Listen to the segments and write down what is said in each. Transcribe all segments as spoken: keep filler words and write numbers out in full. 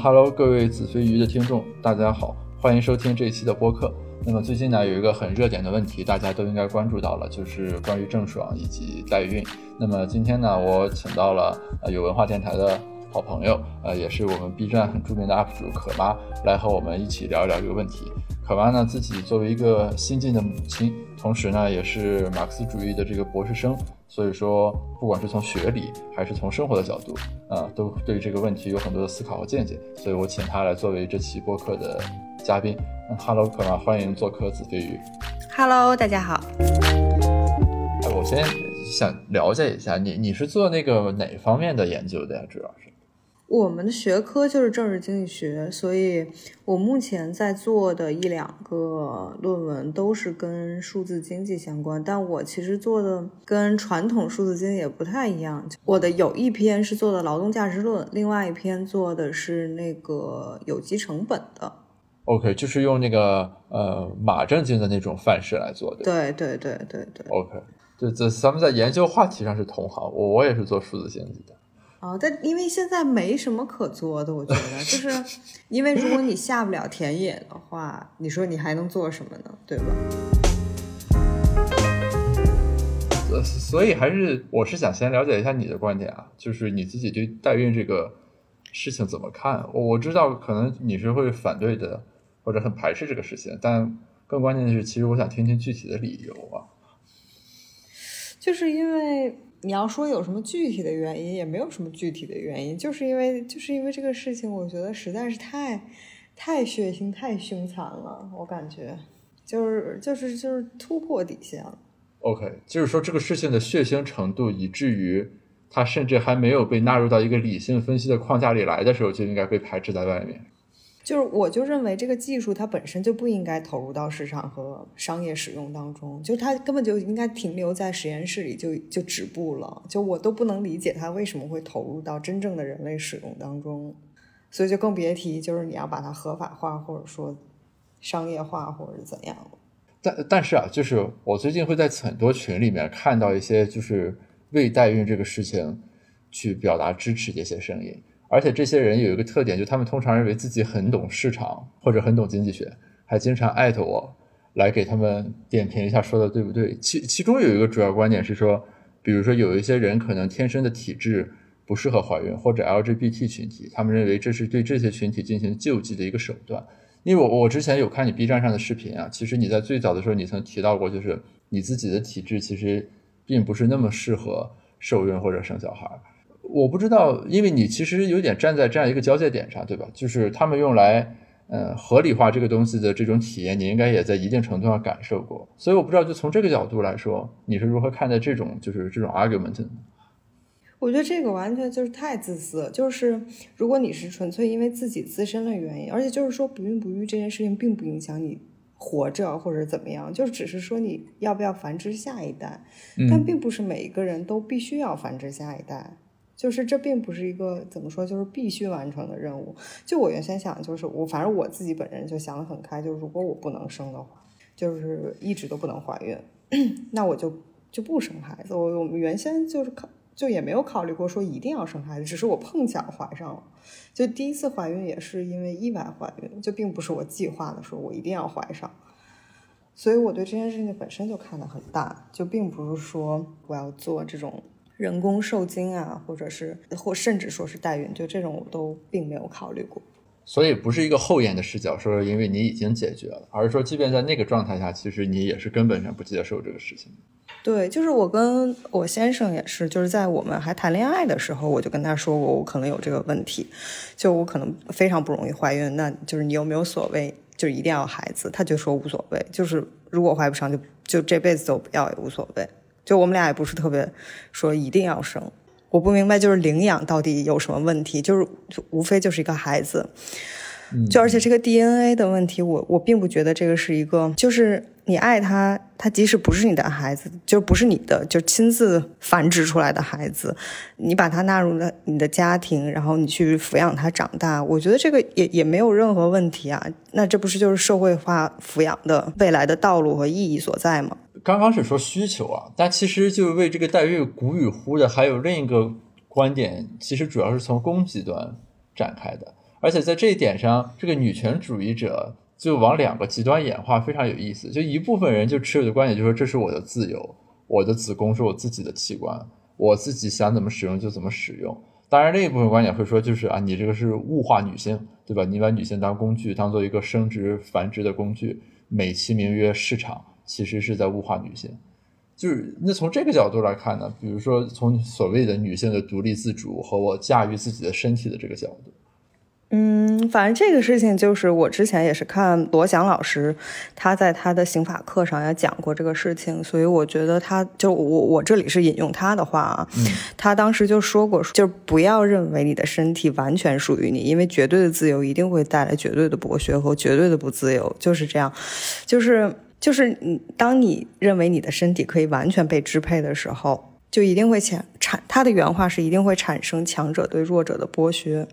哈喽各位子非鱼的听众，大家好，欢迎收听这一期的播客。那么最近呢，有一个很热点的问题，大家都应该关注到了，就是关于郑爽以及代孕。那么今天呢，我请到了、呃、有文化电台的好朋友，呃，也是我们 B 站很著名的 U P 主可妈，来和我们一起聊一聊这个问题。可妈呢，自己作为一个新晋的母亲，同时呢，也是马克思主义的这个博士生，所以说，不管是从学理还是从生活的角度，啊，都对于这个问题有很多的思考和见解。所以我请她来作为这期播客的嘉宾。嗯、Hello， 可妈，欢迎做客子非鱼。Hello， 大家好。哎，我先想了解一下你，你是做那个哪方面的研究的呀？主要是？我们的学科就是政治经济学，所以我目前在做的一两个论文都是跟数字经济相关，但我其实做的跟传统数字经济也不太一样。我的有一篇是做的劳动价值论，另外一篇做的是那个有机成本的。OK， 就是用那个呃马正经的那种范式来做的。对对对对对。OK， 对，这咱们在研究话题上是同行，我我也是做数字经济的。哦，但因为现在没什么可做的，我觉得就是因为如果你下不了田野的话，你说你还能做什么呢？对吧？所以还是我是想先了解一下你的观点啊，就是你自己对代孕这个事情怎么看？我我知道可能你是会反对的，或者很排斥这个事情，但更关键的是，其实我想听听具体的理由啊。就是因为。你要说有什么具体的原因，也没有什么具体的原因，就是因为就是因为这个事情，我觉得实在是太太血腥、太凶残了，我感觉就是就是就是突破底线了。OK， 就是说这个事情的血腥程度，以至于它甚至还没有被纳入到一个理性分析的框架里来的时候，就应该被排斥在外面。就是我就认为这个技术它本身就不应该投入到市场和商业使用当中，就它根本就应该停留在实验室里就就止步了，就我都不能理解它为什么会投入到真正的人类使用当中，所以就更别提就是你要把它合法化或者说商业化或者怎样了。但但是啊，就是我最近会在很多群里面看到一些就是为代孕这个事情去表达支持这些声音。而且这些人有一个特点，就他们通常认为自己很懂市场或者很懂经济学，还经常艾特我来给他们点评一下说的对不对。 其, 其中有一个主要观点是说，比如说有一些人可能天生的体质不适合怀孕，或者 L G B T 群体，他们认为这是对这些群体进行救济的一个手段。因为我我之前有看你 B 站上的视频啊，其实你在最早的时候你曾提到过，就是你自己的体质其实并不是那么适合受孕或者生小孩。我不知道，因为你其实有点站在这样一个交界点上，对吧？就是他们用来呃合理化这个东西的这种体验，你应该也在一定程度上感受过。所以我不知道，就从这个角度来说，你是如何看待这种就是这种 argument 呢？我觉得这个完全就是太自私了，就是如果你是纯粹因为自己自身的原因，而且就是说不孕不育这件事情并不影响你活着或者怎么样，就只是说你要不要繁殖下一代，嗯、但并不是每一个人都必须要繁殖下一代。就是这并不是一个怎么说，就是必须完成的任务。就我原先想，就是我反正我自己本人就想得很开，就是如果我不能生的话，就是一直都不能怀孕，那我就就不生孩子。我我们原先就是就也没有考虑过说一定要生孩子，只是我碰巧怀上了。就第一次怀孕也是因为意外怀孕，就并不是我计划的说我一定要怀上。所以我对这件事情本身就看得很大，就并不是说我要做这种。人工受精啊，或者是或甚至说是代孕，就这种我都并没有考虑过。所以不是一个后验的视角，说因为你已经解决了，而是说即便在那个状态下，其实你也是根本上不接受这个事情。对，就是我跟我先生也是，就是在我们还谈恋爱的时候，我就跟他说过我可能有这个问题，就我可能非常不容易怀孕，那就是你有没有所谓就一定要孩子，他就说无所谓，就是如果怀不上就就这辈子都不要也无所谓。就我们俩也不是特别说一定要生，我不明白就是领养到底有什么问题，就是无非就是一个孩子。嗯，就而且这个 D N A 的问题，我我并不觉得这个是一个，就是你爱他，他即使不是你的孩子，就不是你的，就亲自繁殖出来的孩子，你把他纳入了你的家庭，然后你去抚养他长大，我觉得这个也也没有任何问题啊。那这不是就是社会化抚养的未来的道路和意义所在吗？刚刚是说需求啊，但其实就为这个待遇鼓与呼的还有另一个观点，其实主要是从供给端展开的。而且在这一点上，这个女权主义者就往两个极端演化，非常有意思。就一部分人就持有的观点就是说，这是我的自由，我的子宫是我自己的器官，我自己想怎么使用就怎么使用。当然另一部分观点会说，就是啊，你这个是物化女性，对吧？你把女性当工具，当做一个生殖繁殖的工具，美其名曰市场，其实是在物化女性。就是那从这个角度来看呢，比如说从所谓的女性的独立自主和我驾驭自己的身体的这个角度。嗯，反正这个事情就是我之前也是看罗翔老师，他在他的刑法课上也讲过这个事情，所以我觉得他就我我这里是引用他的话啊，嗯，他当时就说过，就是不要认为你的身体完全属于你，因为绝对的自由一定会带来绝对的剥削和绝对的不自由，就是这样，就是就是你当你认为你的身体可以完全被支配的时候，就一定会产产他的原话是一定会产生强者对弱者的剥削。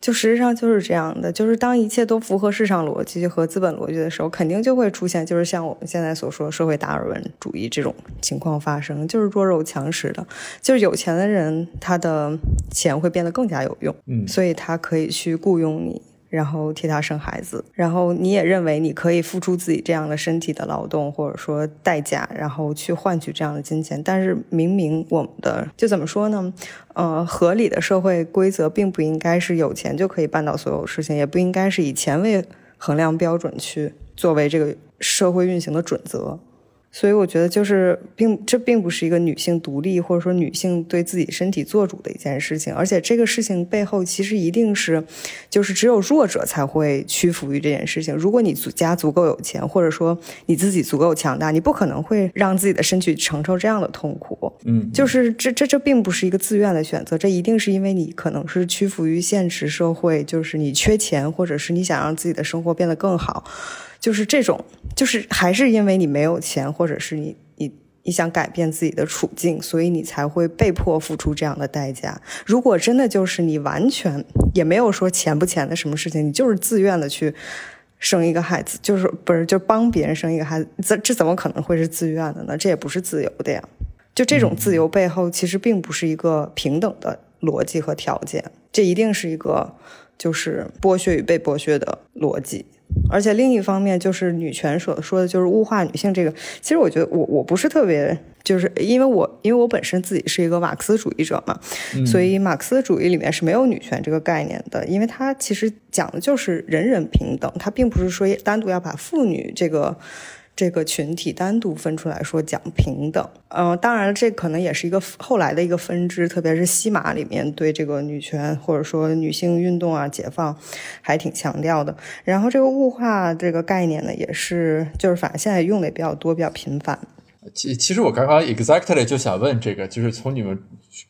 就实际上就是这样的，就是当一切都符合市场逻辑和资本逻辑的时候，肯定就会出现就是像我们现在所说社会达尔文主义这种情况发生，就是弱肉强食的，就是有钱的人他的钱会变得更加有用，嗯，所以他可以去雇佣你，然后替他生孩子，然后你也认为你可以付出自己这样的身体的劳动或者说代价，然后去换取这样的金钱。但是明明我们的就怎么说呢，呃，合理的社会规则并不应该是有钱就可以办到所有事情，也不应该是以钱为衡量标准去作为这个社会运行的准则。所以我觉得就是并这并不是一个女性独立或者说女性对自己身体做主的一件事情，而且这个事情背后其实一定是就是只有弱者才会屈服于这件事情。如果你家足够有钱或者说你自己足够强大，你不可能会让自己的身体承受这样的痛苦。嗯，就是这这这并不是一个自愿的选择，这一定是因为你可能是屈服于现实社会，就是你缺钱或者是你想让自己的生活变得更好，就是这种，就是还是因为你没有钱，或者是你你你想改变自己的处境，所以你才会被迫付出这样的代价。如果真的就是你完全也没有说钱不钱的什么事情，你就是自愿的去生一个孩子，就是不是就帮别人生一个孩子，这这怎么可能会是自愿的呢？这也不是自由的呀。就这种自由背后其实并不是一个平等的逻辑和条件，这一定是一个就是剥削与被剥削的逻辑。而且另一方面就是女权所说的就是物化女性，这个其实我觉得我我不是特别，就是因为我因为我本身自己是一个马克思主义者嘛，嗯，所以马克思主义里面是没有女权这个概念的，因为它其实讲的就是人人平等，它并不是说单独要把妇女这个这个群体单独分出来说讲平等。嗯、呃，当然这可能也是一个后来的一个分支，特别是西马里面对这个女权或者说女性运动啊解放还挺强调的。然后这个物化这个概念呢，也是就是反正现在用的也比较多比较频繁。其其实我刚刚 exactly 就想问这个，就是从你们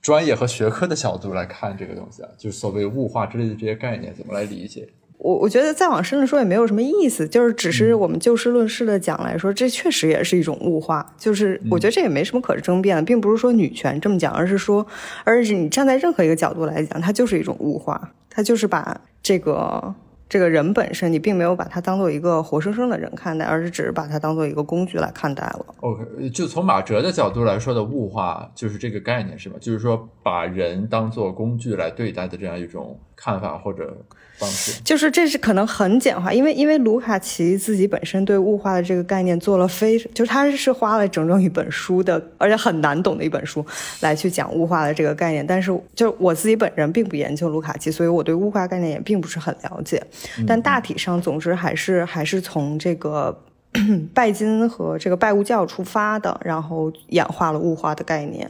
专业和学科的角度来看这个东西啊，就是所谓物化之类的这些概念怎么来理解？我我觉得再往深了说也没有什么意思，就是只是我们就事论事的讲来说，这确实也是一种物化，就是我觉得这也没什么可争辩的，并不是说女权这么讲，而是说而是你站在任何一个角度来讲，它就是一种物化，它就是把这个这个人本身，你并没有把它当做一个活生生的人看待，而是只是把它当做一个工具来看待了。 OK， 就从马哲的角度来说的物化就是这个概念是吗？就是说把人当做工具来对待的这样一种看法或者方式，就是这是可能很简化，因为因为卢卡奇自己本身对物化的这个概念做了非就是他是花了整整一本书的，而且很难懂的一本书来去讲物化的这个概念。但是就我自己本人并不研究卢卡奇，所以我对物化概念也并不是很了解，但大体上总之还是还是从这个拜金和这个拜物教出发的，然后演化了物化的概念。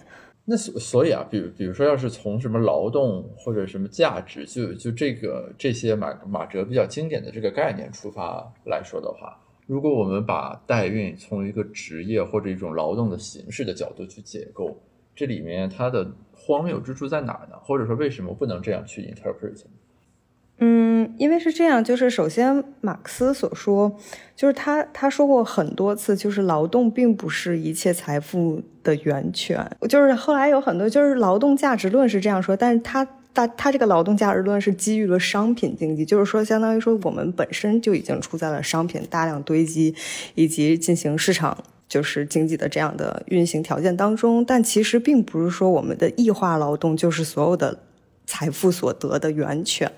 那所以啊，比如比如说要是从什么劳动或者什么价值，就就这个这些马马哲比较经典的这个概念出发来说的话，如果我们把代孕从一个职业或者一种劳动的形式的角度去解构，这里面它的荒谬之处在哪呢？或者说为什么不能这样去 interpret？嗯，因为是这样，就是首先马克思所说，就是他他说过很多次，就是劳动并不是一切财富的源泉。就是后来有很多，就是劳动价值论是这样说，但是他他他这个劳动价值论是基于了商品经济，就是说相当于说我们本身就已经处在了商品大量堆积以及进行市场就是经济的这样的运行条件当中，但其实并不是说我们的异化劳动就是所有的财富所得的源泉，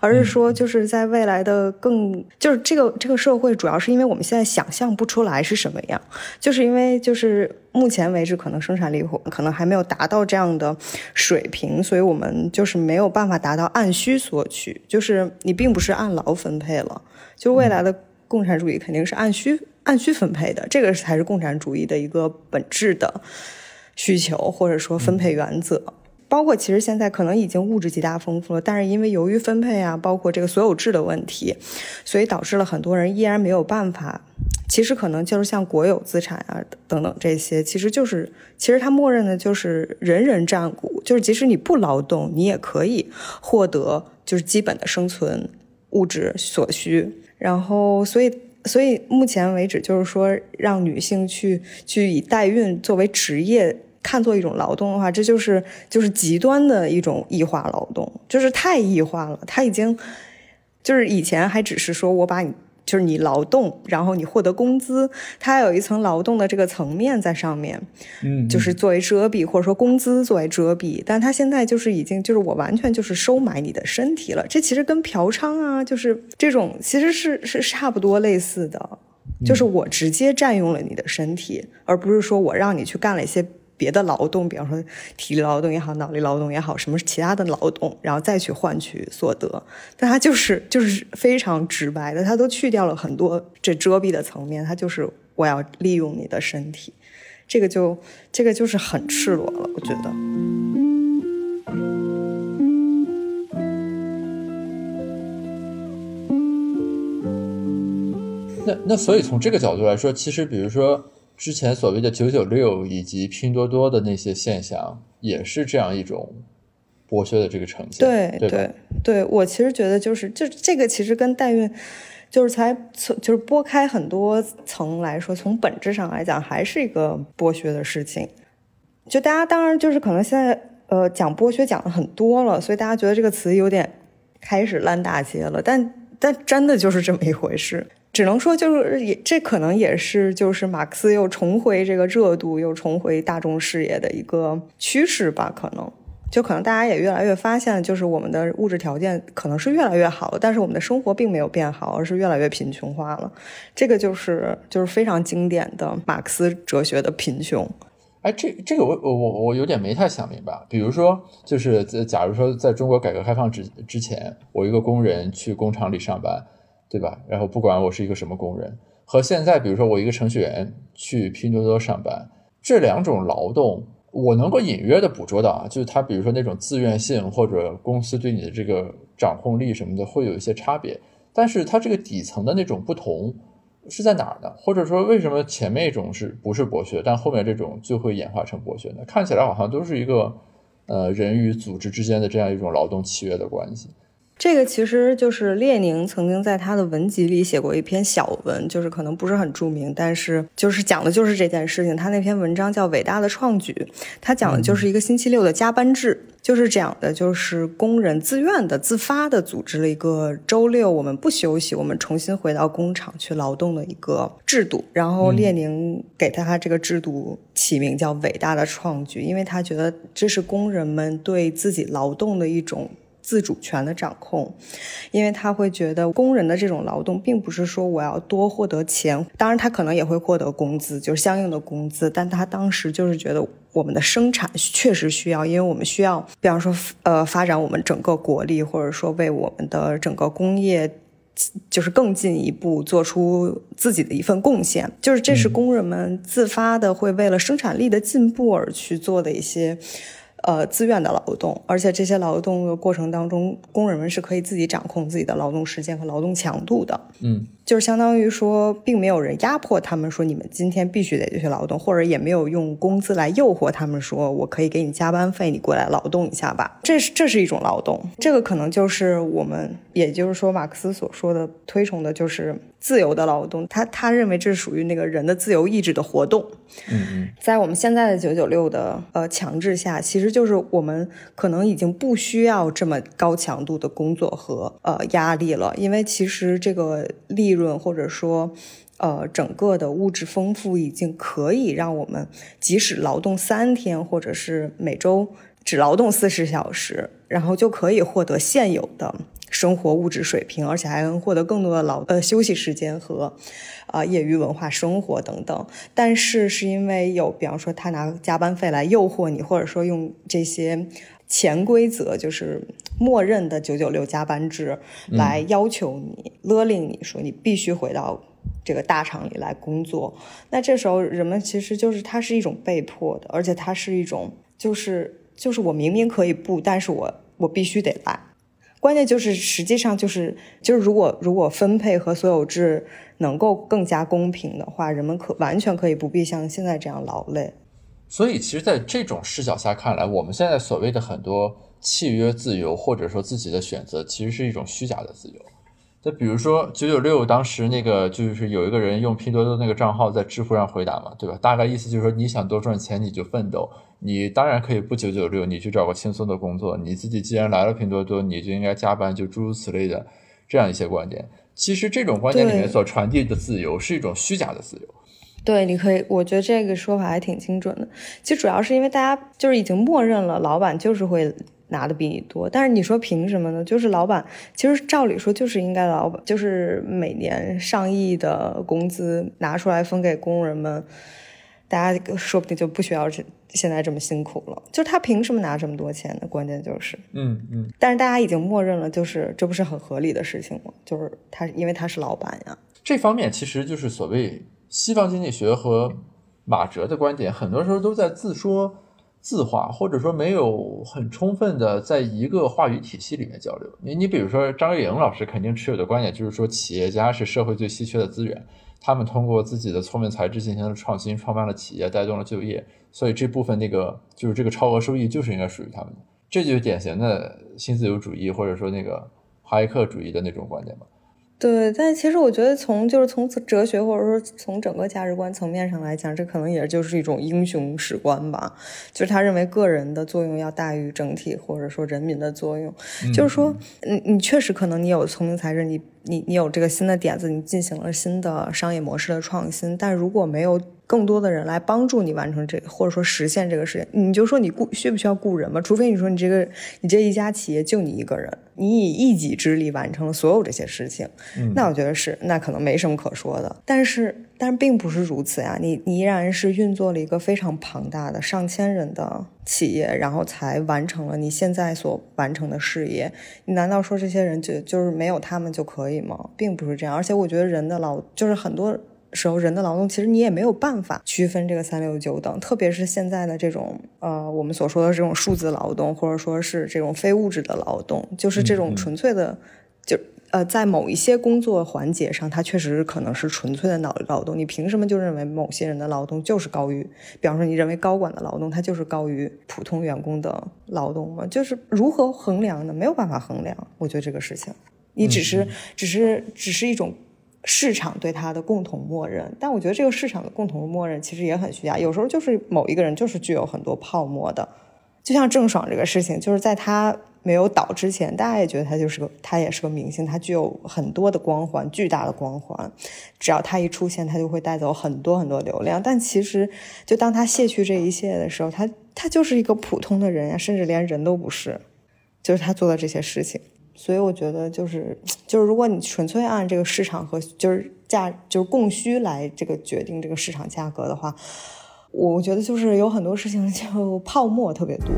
而是说就是在未来的更就是这个这个社会，主要是因为我们现在想象不出来是什么样，就是因为就是目前为止可能生产力可能还没有达到这样的水平，所以我们就是没有办法达到按需索取，就是你并不是按劳分配了，就未来的共产主义肯定是按需按需分配的，这个才是共产主义的一个本质的需求或者说分配原则。包括其实现在可能已经物质极大丰富了，但是因为由于分配啊，包括这个所有制的问题，所以导致了很多人依然没有办法。其实可能就是像国有资产啊等等这些，其实就是其实它默认的就是人人占股，就是即使你不劳动，你也可以获得就是基本的生存物质所需。然后所以。所以目前为止就是说让女性去去以代孕作为职业看作一种劳动的话，这就是就是极端的一种异化劳动，就是太异化了，它已经就是以前还只是说我把你就是你劳动然后你获得工资，它还有一层劳动的这个层面在上面，嗯，就是作为遮蔽或者说工资作为遮蔽，但它现在就是已经就是我完全就是收买你的身体了，这其实跟嫖娼啊就是这种其实是是差不多类似的，就是我直接占用了你的身体，而不是说我让你去干了一些别的劳动，比方说体力劳动也好，脑力劳动也好，什么其他的劳动，然后再去换取所得。但它就是就是非常直白的，它都去掉了很多这遮蔽的层面，它就是我要利用你的身体，这个就这个就是很赤裸了，我觉得。那那所以从这个角度来说，其实比如说。之前所谓的九九六以及拼多多的那些现象也是这样一种剥削的这个呈现，对对对对，我其实觉得就是就这个其实跟代孕就是才就是拨开很多层来说，从本质上来讲还是一个剥削的事情。就大家当然就是可能现在呃讲剥削讲的很多了，所以大家觉得这个词有点开始烂大街了，但但真的就是这么一回事。只能说就是也这可能也是就是马克思又重回这个热度又重回大众视野的一个趋势吧，可能就可能大家也越来越发现就是我们的物质条件可能是越来越好，但是我们的生活并没有变好，而是越来越贫穷化了，这个就是就是非常经典的马克思哲学的贫穷。哎，这这个我我我有点没太想明白。比如说，就是假如说在中国改革开放之之前，我一个工人去工厂里上班，对吧？然后不管我是一个什么工人，和现在比如说我一个程序员去拼多多上班，这两种劳动我能够隐约的捕捉到啊，就是他比如说那种自愿性或者公司对你的这个掌控力什么的会有一些差别，但是他这个底层的那种不同是在哪儿呢？或者说为什么前面一种是不是剥削，但后面这种就会演化成剥削呢？看起来好像都是一个呃人与组织之间的这样一种劳动契约的关系。这个其实就是列宁曾经在他的文集里写过一篇小文，就是可能不是很著名，但是就是讲的就是这件事情。他那篇文章叫《伟大的创举》，他讲的就是一个星期六的加班制，就是这样的，就是工人自愿的自发的组织了一个周六我们不休息，我们重新回到工厂去劳动的一个制度。然后列宁给他这个制度起名叫伟大的创举，因为他觉得这是工人们对自己劳动的一种自主权的掌控，因为他会觉得工人的这种劳动并不是说我要多获得钱，当然他可能也会获得工资，就是相应的工资，但他当时就是觉得我们的生产确实需要，因为我们需要比方说呃发展我们整个国力，或者说为我们的整个工业就是更进一步做出自己的一份贡献，就是这是工人们自发的会为了生产力的进步而去做的一些呃，自愿的劳动，而且这些劳动的过程当中，工人们是可以自己掌控自己的劳动时间和劳动强度的。嗯，就是相当于说并没有人压迫他们说你们今天必须得去劳动，或者也没有用工资来诱惑他们说我可以给你加班费，你过来劳动一下吧。这是这是一种劳动，这个可能就是我们也就是说马克思所说的推崇的就是自由的劳动，他他认为这是属于那个人的自由意志的活动。嗯嗯，在我们现在的九九六的呃强制下，其实就是我们可能已经不需要这么高强度的工作和呃压力了，因为其实这个利润或者说呃整个的物质丰富已经可以让我们即使劳动三天或者是每周只劳动四十小时，然后就可以获得现有的生活物质水平，而且还能获得更多的劳呃休息时间和呃业余文化生活等等。但是是因为有比方说他拿加班费来诱惑你，或者说用这些潜规则就是默认的九九六加班制来要求你、嗯、勒令你说你必须回到这个大厂里来工作，那这时候人们其实就是它是一种被迫的，而且它是一种就是就是我明明可以不，但是我我必须得来。关键就是实际上就是就是如果如果分配和所有制能够更加公平的话，人们可完全可以不必像现在这样劳累。所以其实在这种视角下看来，我们现在所谓的很多契约自由或者说自己的选择其实是一种虚假的自由。那比如说九九六当时那个就是有一个人用拼多多那个账号在知乎上回答嘛，对吧，大概意思就是说你想多赚钱你就奋斗，你当然可以不九九六，你去找个轻松的工作，你自己既然来了拼多多你就应该加班，就诸如此类的这样一些观点。其实这种观点里面所传递的自由是一种虚假的自由。对，你可以，我觉得这个说法还挺精准的。其实主要是因为大家就是已经默认了老板就是会拿的比你多，但是你说凭什么呢？就是老板其实照理说就是应该老板就是每年上亿的工资拿出来分给工人们，大家说不定就不需要现在这么辛苦了，就是他凭什么拿这么多钱呢？关键就是嗯嗯，但是大家已经默认了，就是这不是很合理的事情吗？就是他因为他是老板呀。这方面其实就是所谓西方经济学和马哲的观点很多时候都在自说自话，或者说没有很充分的在一个话语体系里面交流。你你比如说张瑞颖老师肯定持有的观点就是说企业家是社会最稀缺的资源，他们通过自己的聪明才智进行了创新，创办了企业，带动了就业，所以这部分那个就是这个超额收益就是应该属于他们的。这就是典型的新自由主义或者说那个哈耶克主义的那种观点吧。对，但其实我觉得从就是从哲学或者说从整个价值观层面上来讲，这可能也就是一种英雄史观吧，就是他认为个人的作用要大于整体或者说人民的作用、嗯、就是说你你确实可能你有聪明才智，你你你有这个新的点子，你进行了新的商业模式的创新，但如果没有更多的人来帮助你完成这个或者说实现这个事情，你就说你雇需不需要雇人嘛？除非你说你这个你这一家企业就你一个人，你以一己之力完成了所有这些事情、嗯、那我觉得是那可能没什么可说的，但是但是并不是如此呀，你你依然是运作了一个非常庞大的上千人的企业，然后才完成了你现在所完成的事业。你难道说这些人就就是没有他们就可以吗？并不是这样。而且我觉得人的劳就是很多时候人的劳动其实你也没有办法区分这个三六九等，特别是现在的这种呃我们所说的这种数字劳动或者说是这种非物质的劳动，就是这种纯粹的、嗯嗯、就呃在某一些工作环节上它确实可能是纯粹的脑劳动，你凭什么就认为某些人的劳动就是高于比方说你认为高管的劳动它就是高于普通员工的劳动吗？就是如何衡量呢？没有办法衡量。我觉得这个事情你只是、嗯、只是只是一种市场对它的共同默认，但我觉得这个市场的共同默认其实也很虚假，有时候就是某一个人就是具有很多泡沫的，就像郑爽这个事情，就是在他没有倒之前大家也觉得他就是个他也是个明星，他具有很多的光环，巨大的光环，只要他一出现他就会带走很多很多流量，但其实就当他卸去这一切的时候，他他就是一个普通的人呀、啊，甚至连人都不是，就是他做的这些事情。所以我觉得就是就是如果你纯粹按这个市场和就是价就是供需来这个决定这个市场价格的话，我觉得就是有很多事情就泡沫特别多。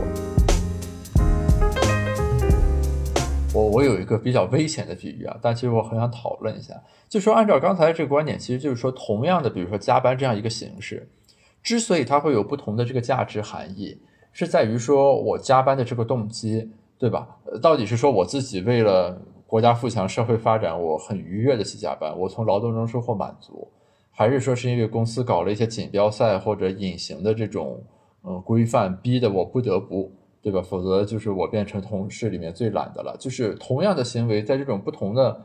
我我有一个比较危险的比喻啊，但其实我很想讨论一下，就说按照刚才这个观点，其实就是说同样的比如说加班这样一个形式之所以它会有不同的这个价值含义，是在于说我加班的这个动机，对吧？到底是说我自己为了国家富强社会发展，我很愉悦的去加班，我从劳动中收获满足，还是说是因为公司搞了一些锦标赛或者隐形的这种嗯规范逼得我不得不，对吧？否则就是我变成同事里面最懒的了。就是同样的行为在这种不同的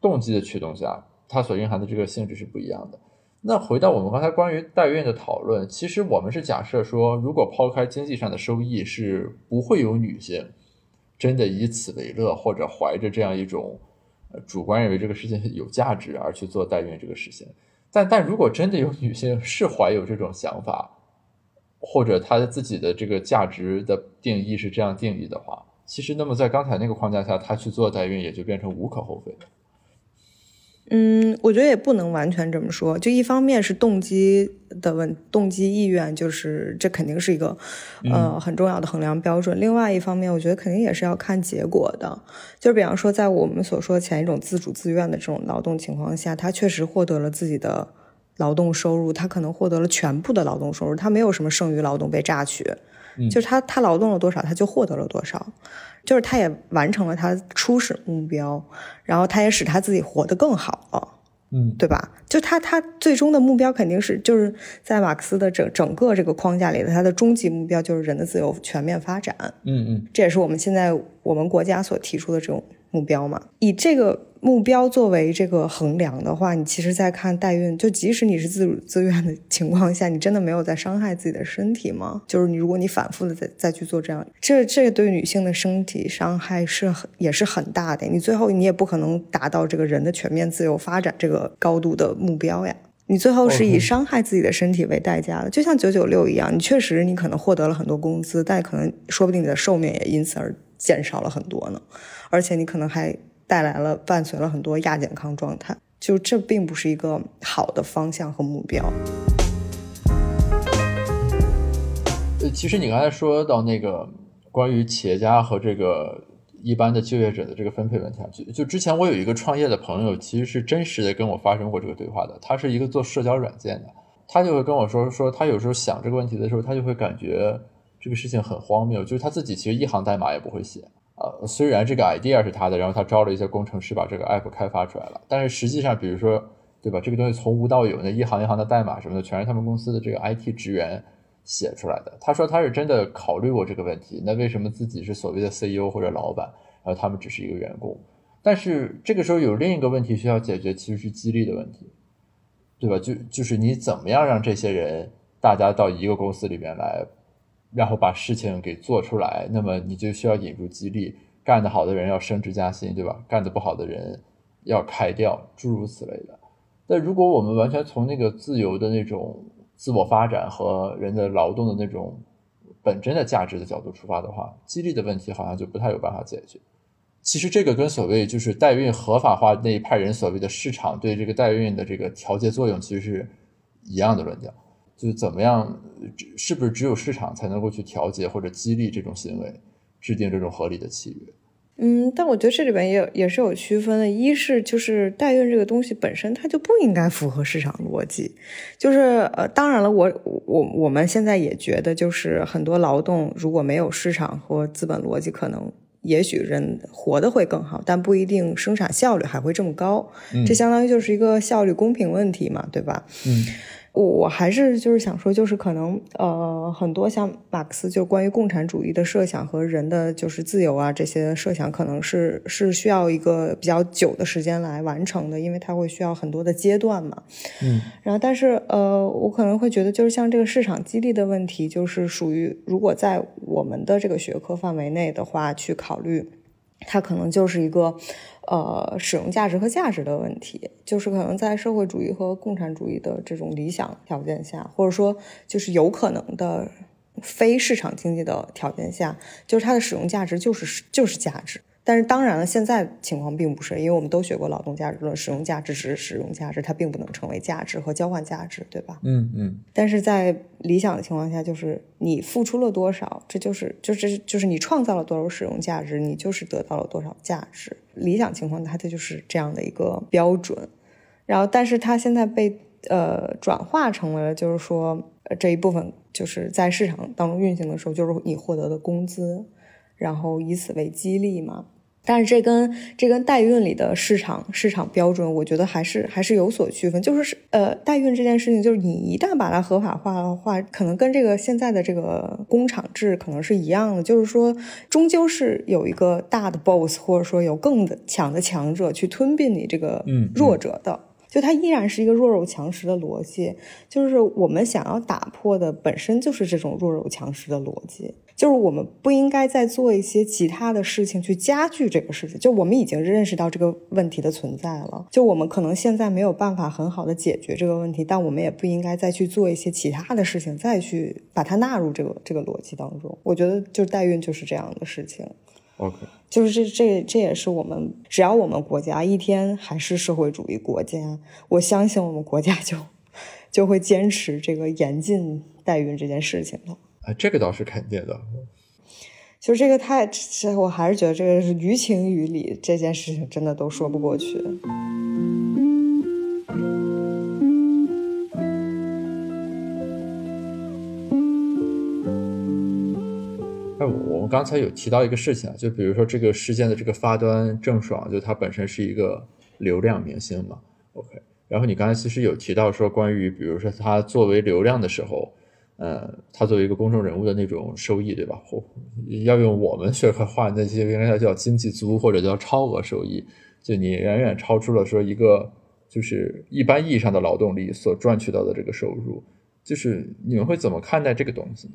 动机的驱动下，它所蕴含的这个性质是不一样的。那回到我们刚才关于代孕的讨论，其实我们是假设说，如果抛开经济上的收益，是不会有女性真的以此为乐，或者怀着这样一种主观认为这个事情有价值而去做代孕这个事情。但但如果真的有女性是怀有这种想法，或者她自己的这个价值的定义是这样定义的话，其实那么在刚才那个框架下，她去做代孕也就变成无可厚非。嗯，我觉得也不能完全这么说。就一方面是动机的问，动机意愿，就是这肯定是一个呃很重要的衡量标准。另外一方面，我觉得肯定也是要看结果的。就比方说，在我们所说前一种自主自愿的这种劳动情况下，他确实获得了自己的劳动收入，他可能获得了全部的劳动收入，他没有什么剩余劳动被榨取。就是他他劳动了多少，他就获得了多少，就是他也完成了他初始目标，然后他也使他自己活得更好，嗯，对吧？就他他最终的目标肯定是，就是在马克思的整整个这个框架里的，他的终极目标就是人的自由全面发展，嗯嗯，这也是我们现在我们国家所提出的这种目标嘛。以这个目标作为这个衡量的话，你其实在看代孕，就即使你是自主自愿的情况下，你真的没有在伤害自己的身体吗？就是你如果你反复的再再去做这样，这这对女性的身体伤害是也是很大的。你最后你也不可能达到这个人的全面自由发展这个高度的目标呀。你最后是以伤害自己的身体为代价的，就像九九六一样，你确实你可能获得了很多工资，但可能说不定你的寿命也因此而减少了很多呢，而且你可能还带来了伴随了很多亚健康状态，就这并不是一个好的方向和目标。其实你刚才说到那个关于企业家和这个一般的就业者的这个分配问题啊，就就之前我有一个创业的朋友，其实是真实的跟我发生过这个对话的。他是一个做社交软件的，他就会跟我说说他有时候想这个问题的时候，他就会感觉这个事情很荒谬，就是他自己其实一行代码也不会写。呃，虽然这个 idea 是他的，然后他招了一些工程师把这个 app 开发出来了，但是实际上，比如说，对吧，这个东西从无到有，那一行一行的代码什么的，全是他们公司的这个 I T 职员写出来的。他说他是真的考虑过这个问题，那为什么自己是所谓的 C E O 或者老板，然后他们只是一个员工？但是这个时候有另一个问题需要解决，其实是激励的问题，对吧？就就是你怎么样让这些人大家到一个公司里面来，然后把事情给做出来，那么你就需要引入激励，干得好的人要升职加薪，对吧？干得不好的人要开掉，诸如此类的。但如果我们完全从那个自由的那种自我发展和人的劳动的那种本真的价值的角度出发的话，激励的问题好像就不太有办法解决。其实这个跟所谓就是代孕合法化那一派人所谓的市场对这个代孕的这个调节作用其实是一样的论调。就是怎么样，是不是只有市场才能够去调节或者激励这种行为，制定这种合理的契约？嗯，但我觉得这里边也有也是有区分的。一是就是代孕这个东西本身它就不应该符合市场逻辑，就是呃，当然了，我我我们现在也觉得，就是很多劳动如果没有市场和资本逻辑，可能也许人活得会更好，但不一定生产效率还会这么高。嗯，这相当于就是一个效率公平问题嘛，对吧？嗯。我还是就是想说，就是可能呃很多像马克思就关于共产主义的设想和人的就是自由啊这些设想，可能是是需要一个比较久的时间来完成的，因为它会需要很多的阶段嘛。嗯，然后但是呃我可能会觉得，就是像这个市场激励的问题，就是属于如果在我们的这个学科范围内的话去考虑，它可能就是一个呃使用价值和价值的问题，就是可能在社会主义和共产主义的这种理想条件下，或者说就是有可能的非市场经济的条件下，就是它的使用价值就是就是价值。但是当然了，现在情况并不是，因为我们都学过劳动价值论，使用价值只是使用价值，它并不能成为价值和交换价值，对吧？嗯嗯。但是在理想的情况下，就是你付出了多少，这就是就是就是你创造了多少使用价值，你就是得到了多少价值。理想情况它它就是这样的一个标准，然后但是它现在被呃转化成为了，就是说、呃、这一部分就是在市场当中运行的时候，就是你获得的工资，然后以此为激励嘛。但是这跟这跟代孕里的市场市场标准，我觉得还是还是有所区分。就是呃，代孕这件事情，就是你一旦把它合法化的话，可能跟这个现在的这个工厂制可能是一样的，就是说终究是有一个大的 boss， 或者说有更强的强者去吞并你这个弱者的。嗯嗯，就它依然是一个弱肉强食的逻辑，就是我们想要打破的本身就是这种弱肉强食的逻辑，就是我们不应该再做一些其他的事情去加剧这个事情，就我们已经认识到这个问题的存在了，就我们可能现在没有办法很好的解决这个问题，但我们也不应该再去做一些其他的事情再去把它纳入这个这个逻辑当中。我觉得就代孕就是这样的事情。OK， 就是这这这也是我们，只要我们国家一天还是社会主义国家，我相信我们国家就就会坚持这个严禁代孕这件事情了。啊，这个倒是肯定的。就这个太，我还是觉得这个是于情于理，这件事情真的都说不过去。哎，我们刚才有提到一个事情啊，就比如说这个事件的这个发端郑爽，就他本身是一个流量明星嘛 ，OK。然后你刚才其实有提到说，关于比如说他作为流量的时候，呃，他作为一个公众人物的那种收益，对吧？哦、要用我们学科话，那些应该叫经济租或者叫超额收益，就你远远超出了说一个就是一般意义上的劳动力所赚取到的这个收入，就是你们会怎么看待这个东西？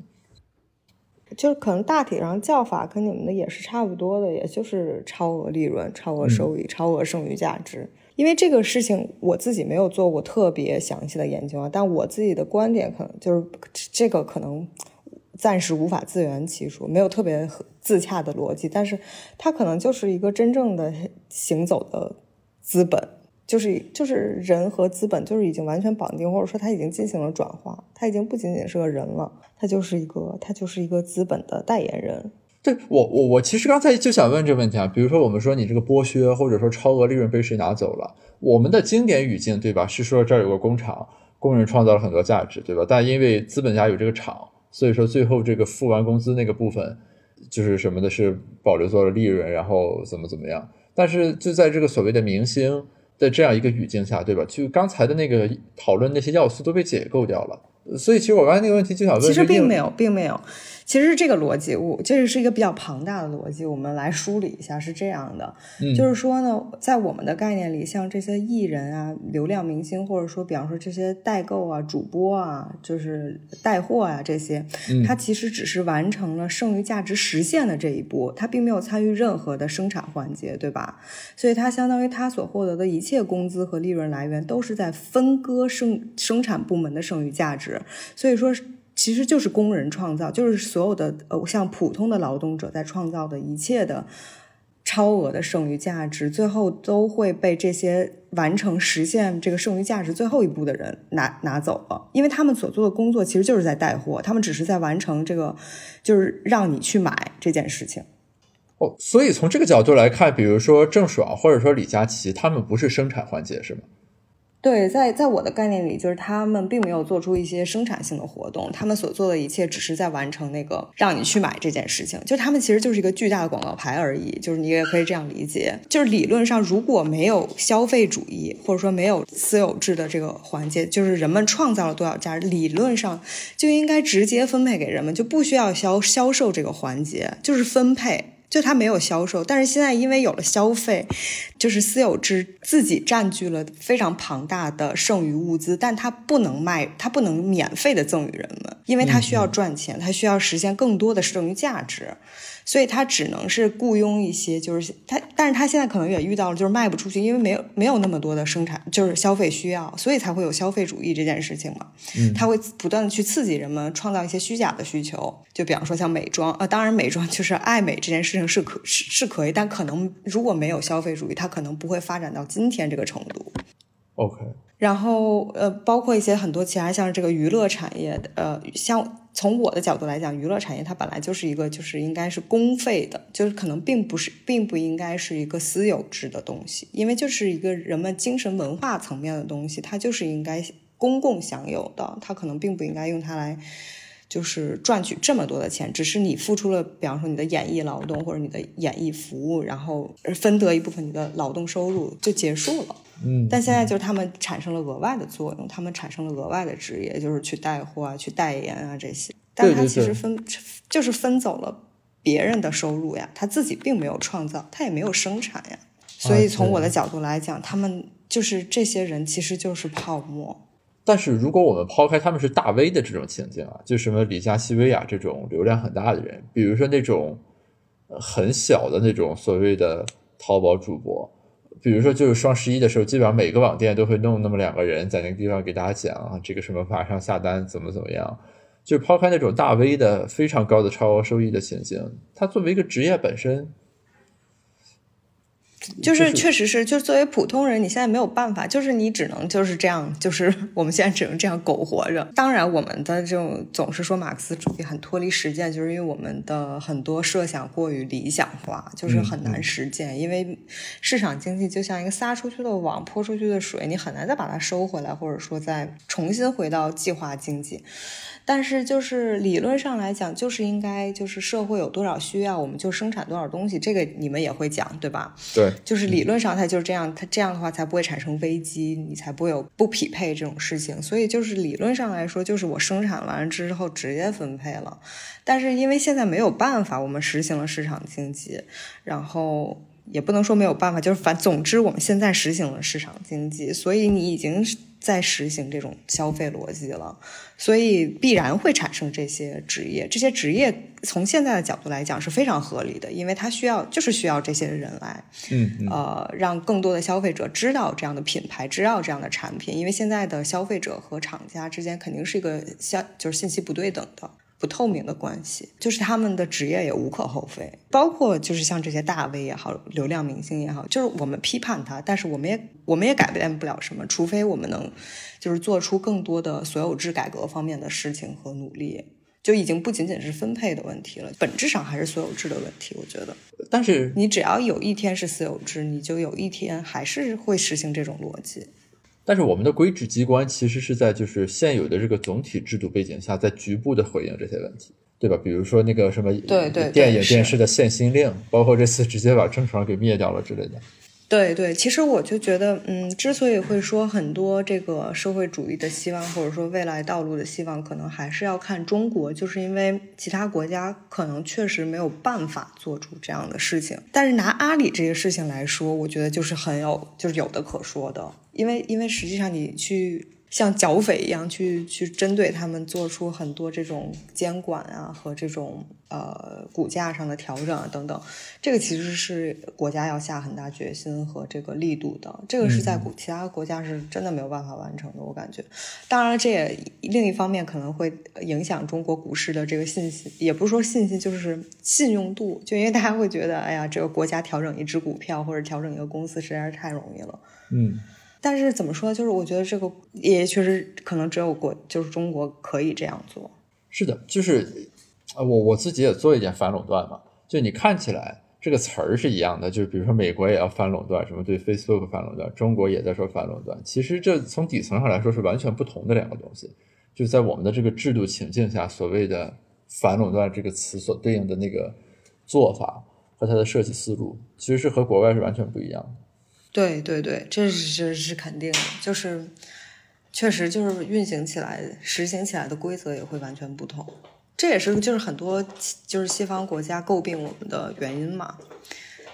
就是可能大体上叫法跟你们的也是差不多的，也就是超额利润、超额收益、嗯、超额剩余价值。因为这个事情我自己没有做过特别详细的研究啊，但我自己的观点可能就是这个可能暂时无法自圆其说，没有特别自洽的逻辑，但是它可能就是一个真正的行走的资本，就是就是人和资本就是已经完全绑定，或者说它已经进行了转化，它已经不仅仅是个人了，它就是一个它就是一个资本的代言人。对，我我我其实刚才就想问这问题啊，比如说我们说你这个剥削或者说超额利润被谁拿走了，我们的经典语境对吧，是说这儿有个工厂，工人创造了很多价值对吧，但因为资本家有这个厂，所以说最后这个付完工资那个部分就是什么的是保留做了利润，然后怎么怎么样。但是就在这个所谓的明星在这样一个语境下，对吧？就刚才的那个讨论那些要素都被解构掉了，所以其实我刚才那个问题就想问，其实并没有，并没有。其实这个逻辑，我这是一个比较庞大的逻辑，我们来梳理一下是这样的，嗯、就是说呢，在我们的概念里，像这些艺人啊、流量明星，或者说比方说这些代购啊、主播啊，就是带货啊这些，他其实只是完成了剩余价值实现的这一步，他并没有参与任何的生产环节，对吧？所以他相当于他所获得的一切工资和利润来源都是在分割生生产部门的剩余价值，所以说。其实就是工人创造，就是所有的呃，像普通的劳动者在创造的一切的超额的剩余价值，最后都会被这些完成实现这个剩余价值最后一步的人拿拿走了，因为他们所做的工作其实就是在带货，他们只是在完成这个，就是让你去买这件事情。哦，所以从这个角度来看，比如说郑爽或者说李佳琦，他们不是生产环节是吗？对，在在我的概念里，就是他们并没有做出一些生产性的活动，他们所做的一切只是在完成那个让你去买这件事情，就他们其实就是一个巨大的广告牌而已，就是你也可以这样理解。就是理论上如果没有消费主义或者说没有私有制的这个环节，就是人们创造了多少价值，理论上就应该直接分配给人们，就不需要销销售这个环节，就是分配。就它没有销售，但是现在因为有了消费，就是私有制自己占据了非常庞大的剩余物资，但它不能卖，它不能免费的赠与人们，因为它需要赚钱，它需要实现更多的剩余价值，所以它只能是雇佣一些，就是它，但是它现在可能也遇到了，就是卖不出去，因为没有没有那么多的生产，就是消费需要，所以才会有消费主义这件事情嘛。嗯，它会不断的去刺激人们创造一些虚假的需求，就比方说像美妆，呃，当然美妆就是爱美这件事情。是可是是可以，但可能如果没有消费主义，它可能不会发展到今天这个程度。OK。然后呃，包括一些很多其他像这个娱乐产业，呃，像从我的角度来讲，娱乐产业它本来就是一个就是应该是公费的，就是可能并不是并不应该是一个私有制的东西，因为就是一个人们精神文化层面的东西，它就是应该公共享有的，它可能并不应该用它来。就是赚取这么多的钱，只是你付出了比方说你的演艺劳动或者你的演艺服务，然后分得一部分你的劳动收入就结束了。嗯，但现在就是他们产生了额外的作用，他们产生了额外的职业，就是去带货啊去代言啊这些，但他其实分对对对就是分走了别人的收入呀，他自己并没有创造，他也没有生产呀。所以从我的角度来讲、啊、他们就是这些人其实就是泡沫。但是如果我们抛开他们是大 V 的这种情境啊，就什么李佳琦、薇娅这种流量很大的人，比如说那种很小的那种所谓的淘宝主播，比如说就是双十一的时候基本上每个网店都会弄那么两个人在那个地方给大家讲这个什么马上下单怎么怎么样，就抛开那种大 V 的非常高的超额收益的情形，它作为一个职业本身就是确实是就是作为普通人你现在没有办法，就是你只能就是这样，就是我们现在只能这样苟活着。当然我们的这种总是说马克思主义很脱离实践，就是因为我们的很多设想过于理想化，就是很难实践、嗯、因为市场经济就像一个撒出去的网泼出去的水，你很难再把它收回来，或者说再重新回到计划经济。但是就是理论上来讲就是应该就是社会有多少需要我们就生产多少东西，这个你们也会讲对吧？对，就是理论上它就是这样，它这样的话才不会产生危机，你才不会有不匹配这种事情。所以就是理论上来说就是我生产完之后直接分配了，但是因为现在没有办法，我们实行了市场经济，然后也不能说没有办法，就是反总之我们现在实行了市场经济，所以你已经在实行这种消费逻辑了，所以必然会产生这些职业。这些职业从现在的角度来讲是非常合理的，因为它需要就是需要这些人来，嗯嗯呃，让更多的消费者知道这样的品牌，知道这样的产品，因为现在的消费者和厂家之间肯定是一个就是信息不对等的。不透明的关系，就是他们的职业也无可厚非，包括就是像这些大 V 也好，流量明星也好，就是我们批判他，但是我们也我们也改变不了什么，除非我们能就是做出更多的所有制改革方面的事情和努力，就已经不仅仅是分配的问题了，本质上还是所有制的问题，我觉得。但是你只要有一天是私有制，你就有一天还是会实行这种逻辑。但是我们的规制机关其实是在就是现有的这个总体制度背景下，在局部的回应这些问题，对吧？比如说那个什么对对电影电视的限薪令，包括这次直接把郑爽给灭掉了之类的。对对，其实我就觉得嗯，之所以会说很多这个社会主义的希望或者说未来道路的希望可能还是要看中国，就是因为其他国家可能确实没有办法做出这样的事情。但是拿阿里这个事情来说，我觉得就是很有就是有的可说的，因为因为实际上你去像剿匪一样去去针对他们做出很多这种监管啊和这种呃股价上的调整啊等等，这个其实是国家要下很大决心和这个力度的，这个是在其他国家是真的没有办法完成的，我感觉。当然这也另一方面可能会影响中国股市的这个信心，也不是说信心就是信用度，就因为大家会觉得哎呀这个国家调整一只股票或者调整一个公司实在是太容易了。嗯。但是怎么说，就是我觉得这个也确实可能只有国，就是中国可以这样做。是的，就是我我自己也做一点反垄断嘛。就你看起来这个词儿是一样的，就是比如说美国也要反垄断，什么对 Facebook 反垄断，中国也在说反垄断。其实这从底层上来说是完全不同的两个东西。就在我们的这个制度情境下，所谓的反垄断这个词所对应的那个做法和它的设计思路，其实是和国外是完全不一样的。对对对，这是这是肯定的，就是确实就是运行起来实行起来的规则也会完全不同，这也是就是很多就是西方国家诟病我们的原因嘛。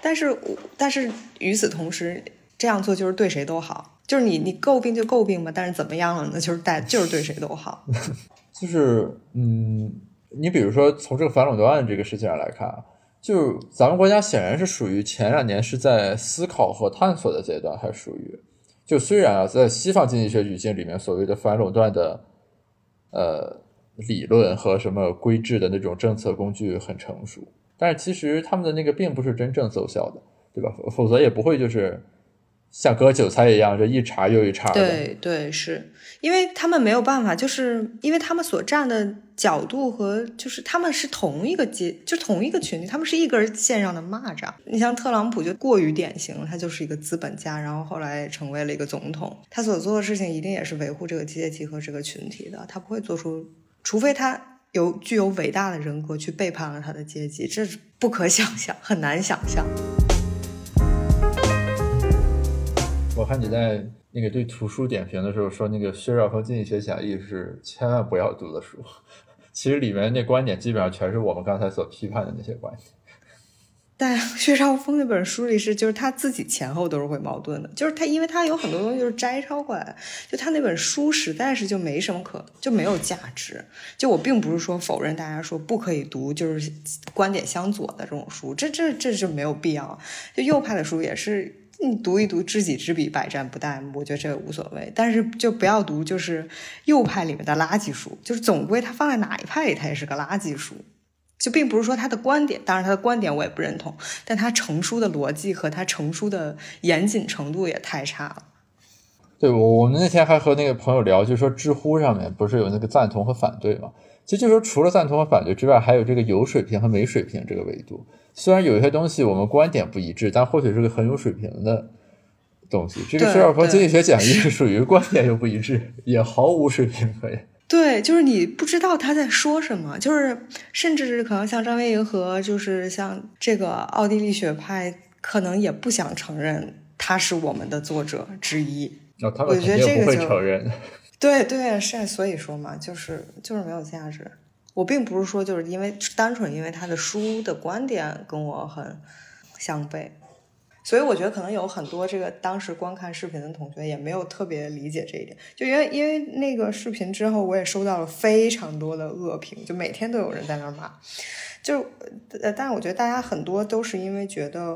但是但是与此同时这样做就是对谁都好，就是你你诟病就诟病吧，但是怎么样了呢，就是带就是对谁都好。就是嗯，你比如说从这个反垄断这个事情上来看，就咱们国家显然是属于前两年是在思考和探索的阶段，还属于就虽然啊，在西方经济学语境里面所谓的反垄断的呃理论和什么规制的那种政策工具很成熟，但是其实他们的那个并不是真正奏效的，对吧？否则也不会就是像割韭菜一样这一茬又一茬的。对对，是因为他们没有办法，就是因为他们所站的角度和就是他们是同一个阶，就同一个群体，他们是一根线上的蚂蚱。你像特朗普就过于典型，他就是一个资本家，然后后来成为了一个总统，他所做的事情一定也是维护这个阶级和这个群体的，他不会做出，除非他有具有伟大的人格去背叛了他的阶级，这是不可想象，很难想象。我看你在那个对图书点评的时候说，那个薛兆丰经济学狭义是千万不要读的书，其实里面那观点基本上全是我们刚才所批判的那些观点。但薛兆丰那本书里是，就是他自己前后都是会矛盾的，就是他因为他有很多东西就是摘抄过来，就他那本书实在是就没什么可就没有价值。就我并不是说否认大家说不可以读就是观点相左的这种书，这这这就没有必要。就右派的书也是你读一读，知己知彼，百战不殆，我觉得这个无所谓。但是就不要读就是右派里面的垃圾书，就是总归他放在哪一派里，他也是个垃圾书。就并不是说他的观点，当然他的观点我也不认同，但他成书的逻辑和他成书的严谨程度也太差了。对，我我们那天还和那个朋友聊，就是说知乎上面不是有那个赞同和反对嘛？其实就是说除了赞同和反对之外，还有这个有水平和没水平这个维度。虽然有一些东西我们观点不一致，但或许是个很有水平的东西。这个薛兆丰经济学讲义是属于观点又不一致，也毫无水平可言。对，就是你不知道他在说什么，就是甚至可能像张维迎和就是像这个奥地利学派，可能也不想承认他是我们的作者之一。哦、他们肯定不会承认。对对，是，所以说嘛，就是就是没有价值。我并不是说就是因为单纯因为他的书的观点跟我很相悖。所以我觉得可能有很多这个当时观看视频的同学也没有特别理解这一点，就因为因为那个视频之后，我也收到了非常多的恶评，就每天都有人在那儿骂，就但是我觉得大家很多都是因为觉得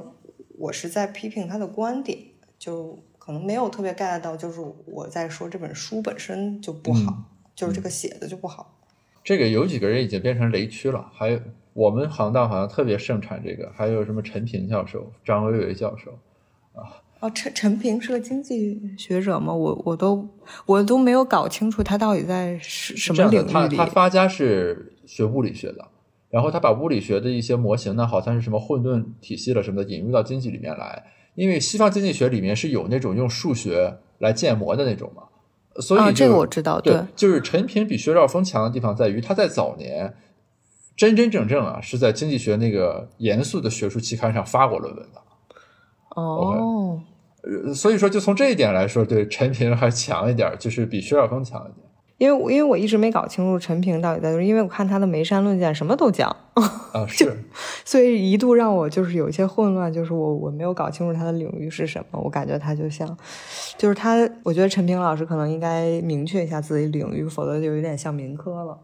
我是在批评他的观点，就可能没有特别 get 到，就是我在说这本书本身就不好、嗯、就是这个写的就不好。这个有几个人已经变成雷区了，还有我们行当好像特别盛产这个，还有什么陈平教授、张维为教授啊。哦，陈陈平是个经济学者吗？我我都我都没有搞清楚他到底在什么领域里。他他发家是学物理学的，然后他把物理学的一些模型呢，好像是什么混沌体系了什么的，引入到经济里面来。因为西方经济学里面是有那种用数学来建模的那种嘛，所以、啊、这个我知道。 对, 对，就是陈平比薛兆丰强的地方在于，他在早年真真正正啊，是在经济学那个严肃的学术期刊上发过论文的。哦、oh. ，所以说就从这一点来说，对陈平还强一点，就是比薛兆丰强一点。因为因为我一直没搞清楚陈平到底在，因为我看他的《眉山论剑》什么都讲啊，是，所以一度让我就是有一些混乱，就是我我没有搞清楚他的领域是什么。我感觉他就像，就是他，我觉得陈平老师可能应该明确一下自己领域，否则就有点像民科了。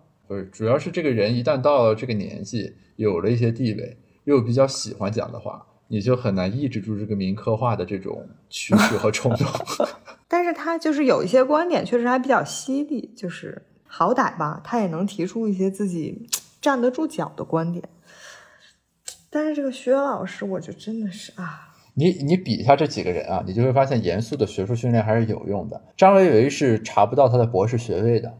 主要是这个人一旦到了这个年纪，有了一些地位，又比较喜欢讲的话，你就很难抑制住这个民科化的这种趋势和冲动。但是他就是有一些观点确实还比较犀利，就是好歹吧，他也能提出一些自己站得住脚的观点。但是这个薛老师，我就真的是啊，你你比一下这几个人啊，你就会发现严肃的学术训练还是有用的。张维为是查不到他的博士学位的。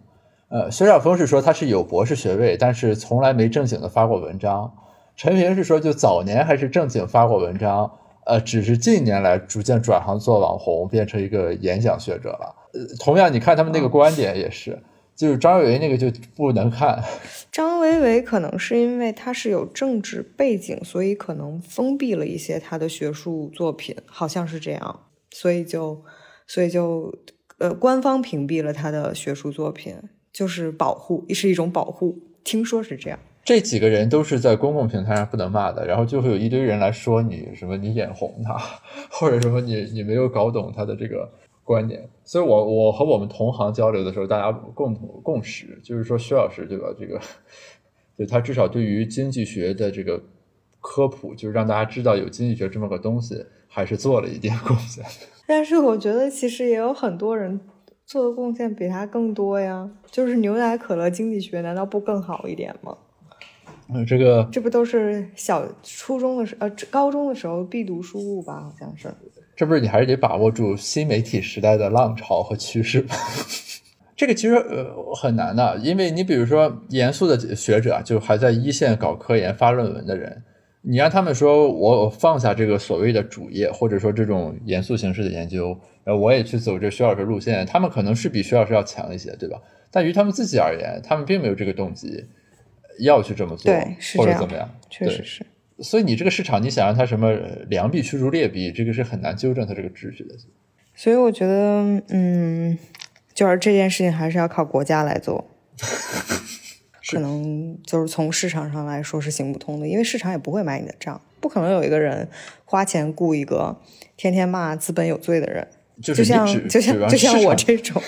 呃，薛兆丰是说他是有博士学位，但是从来没正经的发过文章。陈平是说就早年还是正经发过文章，呃，只是近年来逐渐转行做网红，变成一个演讲学者了。呃，同样你看他们那个观点也是，就是张维为那个就不能看。张维为可能是因为他是有政治背景，所以可能封闭了一些他的学术作品，好像是这样，所以就所以就呃，官方屏蔽了他的学术作品。就是保护，是一种保护，听说是这样。这几个人都是在公共平台上不能骂的，然后就会有一堆人来说你什么你眼红他，或者什么你你没有搞懂他的这个观点。所以我我和我们同行交流的时候，大家共同共识就是说，薛老师对吧，这个就他至少对于经济学的这个科普，就是让大家知道有经济学这么个东西，还是做了一点贡献。但是我觉得其实也有很多人做的贡献比他更多呀，就是牛奶可乐经济学难道不更好一点吗？嗯，这个这不都是小初中的时呃高中的时候必读书目吧？好像是。这不是你还是得把握住新媒体时代的浪潮和趋势吗？这个其实呃很难的，因为你比如说严肃的学者，就还在一线搞科研发论文的人，你让他们说我放下这个所谓的主业，或者说这种严肃形式的研究，然后我也去走这薛老师路线，他们可能是比薛老师要强一些，对吧？但于他们自己而言，他们并没有这个动机，要去这么做，对，是这样，或者怎么样，确实是。所以你这个市场，你想让它什么良币驱逐劣币，这个是很难纠正它这个秩序的。所以我觉得，嗯，就是这件事情还是要靠国家来做，可能就是从市场上来说是行不通的，因为市场也不会买你的账，不可能有一个人花钱雇一个天天骂资本有罪的人。就是、就像就像就像我这种，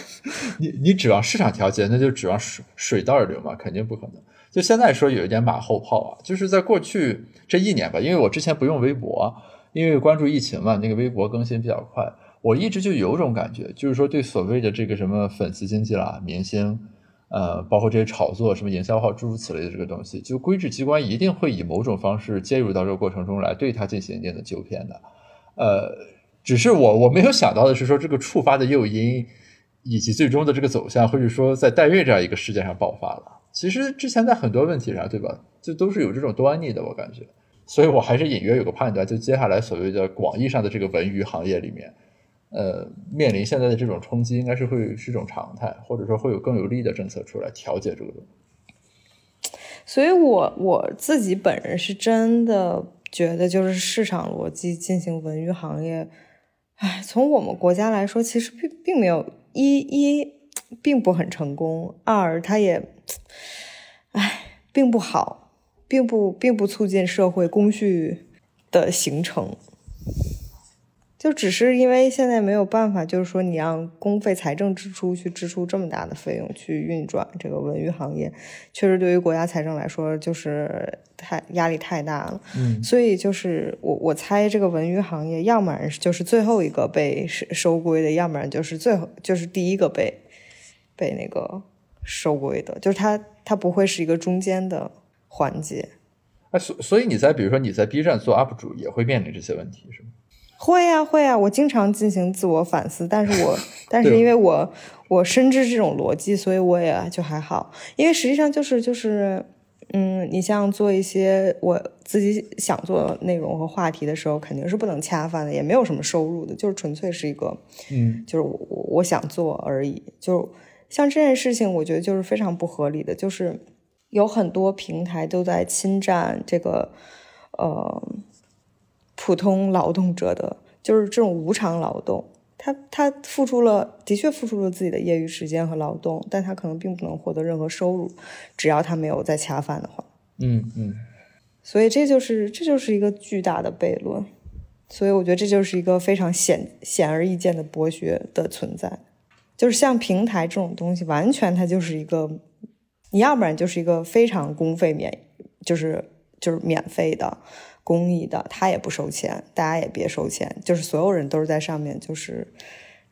你你指望市场调节，那就指望水水倒流嘛，肯定不可能。就现在说有一点马后炮啊，就是在过去这一年吧，因为我之前不用微博，因为关注疫情嘛，那个微博更新比较快，我一直就有种感觉，就是说对所谓的这个什么粉丝经济啦、明星，呃，包括这些炒作、什么营销号诸如此类的这个东西，就规制机关一定会以某种方式介入到这个过程中来，对它进行一定的纠偏的，呃。只是我我没有想到的是说这个触发的诱因以及最终的这个走向，或者说在代孕这样一个事件上爆发了。其实之前在很多问题上，对吧，就都是有这种端倪的，我感觉。所以我还是隐约有个判断，就接下来所谓的广义上的这个文娱行业里面，呃，面临现在的这种冲击，应该是会是一种常态，或者说会有更有力的政策出来调节这个东西。所以我我自己本人是真的觉得，就是市场逻辑进行文娱行业。哎，从我们国家来说，其实并并没有一一并不很成功，二它也，哎，并不好，并不并不促进社会公序的形成，就只是因为现在没有办法，就是说你让公费财政支出去支出这么大的费用去运转这个文娱行业，确实对于国家财政来说就是太压力太大了，嗯，所以就是我我猜这个文娱行业，要不然就是最后一个被收归的，要不然就是最后就是第一个被被那个收归的，就是它它不会是一个中间的环节。哎，所所以你在比如说你在 B 站做 U P 主也会面临这些问题是吗？会啊会啊，我经常进行自我反思，但是我但是因为我我深知这种逻辑，所以我也就还好。因为实际上就是就是，嗯，你像做一些我自己想做的内容和话题的时候，肯定是不能恰饭的，也没有什么收入的，就是纯粹是一个，嗯，就是我我想做而已。就像这件事情，我觉得就是非常不合理的，就是有很多平台都在侵占这个，呃。普通劳动者的就是这种无偿劳动，他他付出了的确付出了自己的业余时间和劳动，但他可能并不能获得任何收入，只要他没有在恰饭的话，嗯嗯，所以这就是这就是一个巨大的悖论，所以我觉得这就是一个非常显显而易见的剥削的存在，就是像平台这种东西，完全它就是一个，你要不然就是一个非常公费免，就是就是免费的。公益的，他也不收钱，大家也别收钱，就是所有人都是在上面，就是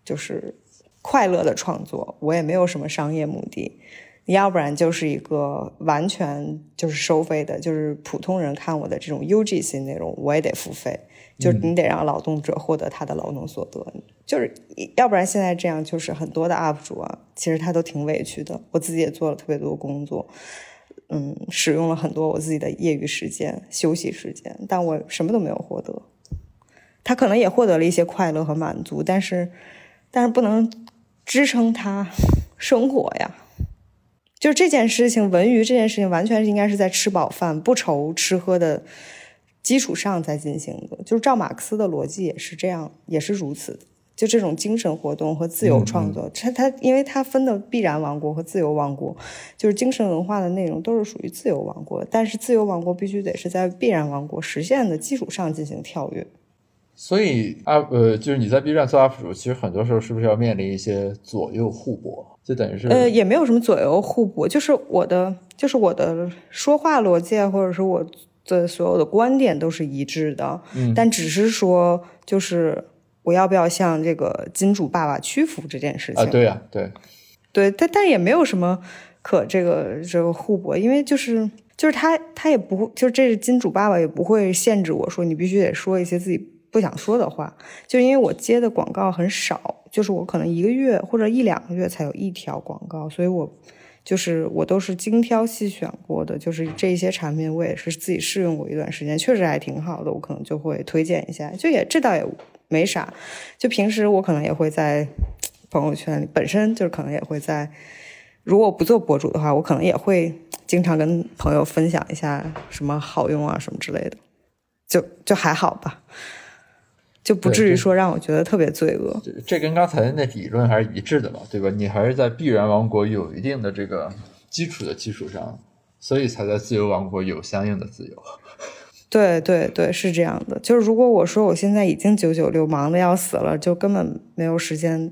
就是快乐的创作，我也没有什么商业目的。要不然就是一个完全就是收费的，就是普通人看我的这种 U G C 内容，我也得付费，就是你得让劳动者获得他的劳动所得，嗯，就是要不然现在这样，就是很多的 U P 主啊，其实他都挺委屈的，我自己也做了特别多工作。嗯，使用了很多我自己的业余时间、休息时间，但我什么都没有获得。他可能也获得了一些快乐和满足，但是，但是不能支撑他生活呀。就这件事情，文娱这件事情，完全应该是在吃饱饭、不愁吃喝的基础上在进行的。就是照马克思的逻辑也是这样，也是如此的。就这种精神活动和自由创作，它它因为它分的必然王国和自由王国，就是精神文化的内容都是属于自由王国，但是自由王国必须得是在必然王国实现的基础上进行跳跃。所以啊，呃，就是你在 B 站做 U P 主，其实很多时候是不是要面临一些左右互搏？就等于是呃，也没有什么左右互搏，就是我的就是我的说话逻辑，或者是我的所有的观点都是一致的，嗯，但只是说就是。我要不要向这个金主爸爸屈服这件事情啊？对呀，啊，对，对，但但也没有什么可这个这个互搏，因为就是就是他他也不就是这金主爸爸也不会限制我说你必须得说一些自己不想说的话，就因为我接的广告很少，就是我可能一个月或者一两个月才有一条广告，所以我就是我都是精挑细选过的，就是这些产品我也是自己试用过一段时间，确实还挺好的，我可能就会推荐一下，就也这倒也。没啥，就平时我可能也会在朋友圈里，本身就是可能也会在，如果不做博主的话，我可能也会经常跟朋友分享一下什么好用啊什么之类的，就就还好吧，就不至于说让我觉得特别罪恶。这, 这跟刚才那理论还是一致的吧，对吧？你还是在必然王国有一定的这个基础的基础上，所以才在自由王国有相应的自由。对对对，是这样的。就是如果我说我现在已经九九六忙的要死了，就根本没有时间，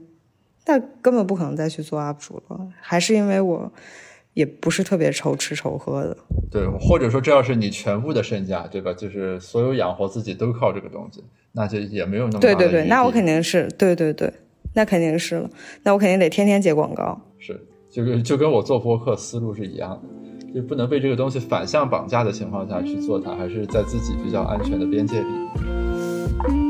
那根本不可能再去做 U P 主了。还是因为我也不是特别愁吃愁喝的。对，或者说这要是你全部的身家，对吧？就是所有养活自己都靠这个东西，那就也没有那么大的。对对对，那我肯定是，对对对，那肯定是了。那我肯定得天天接广告。是，就跟就跟我做播客思路是一样的，就不能被这个东西反向绑架的情况下去做它，还是在自己比较安全的边界里。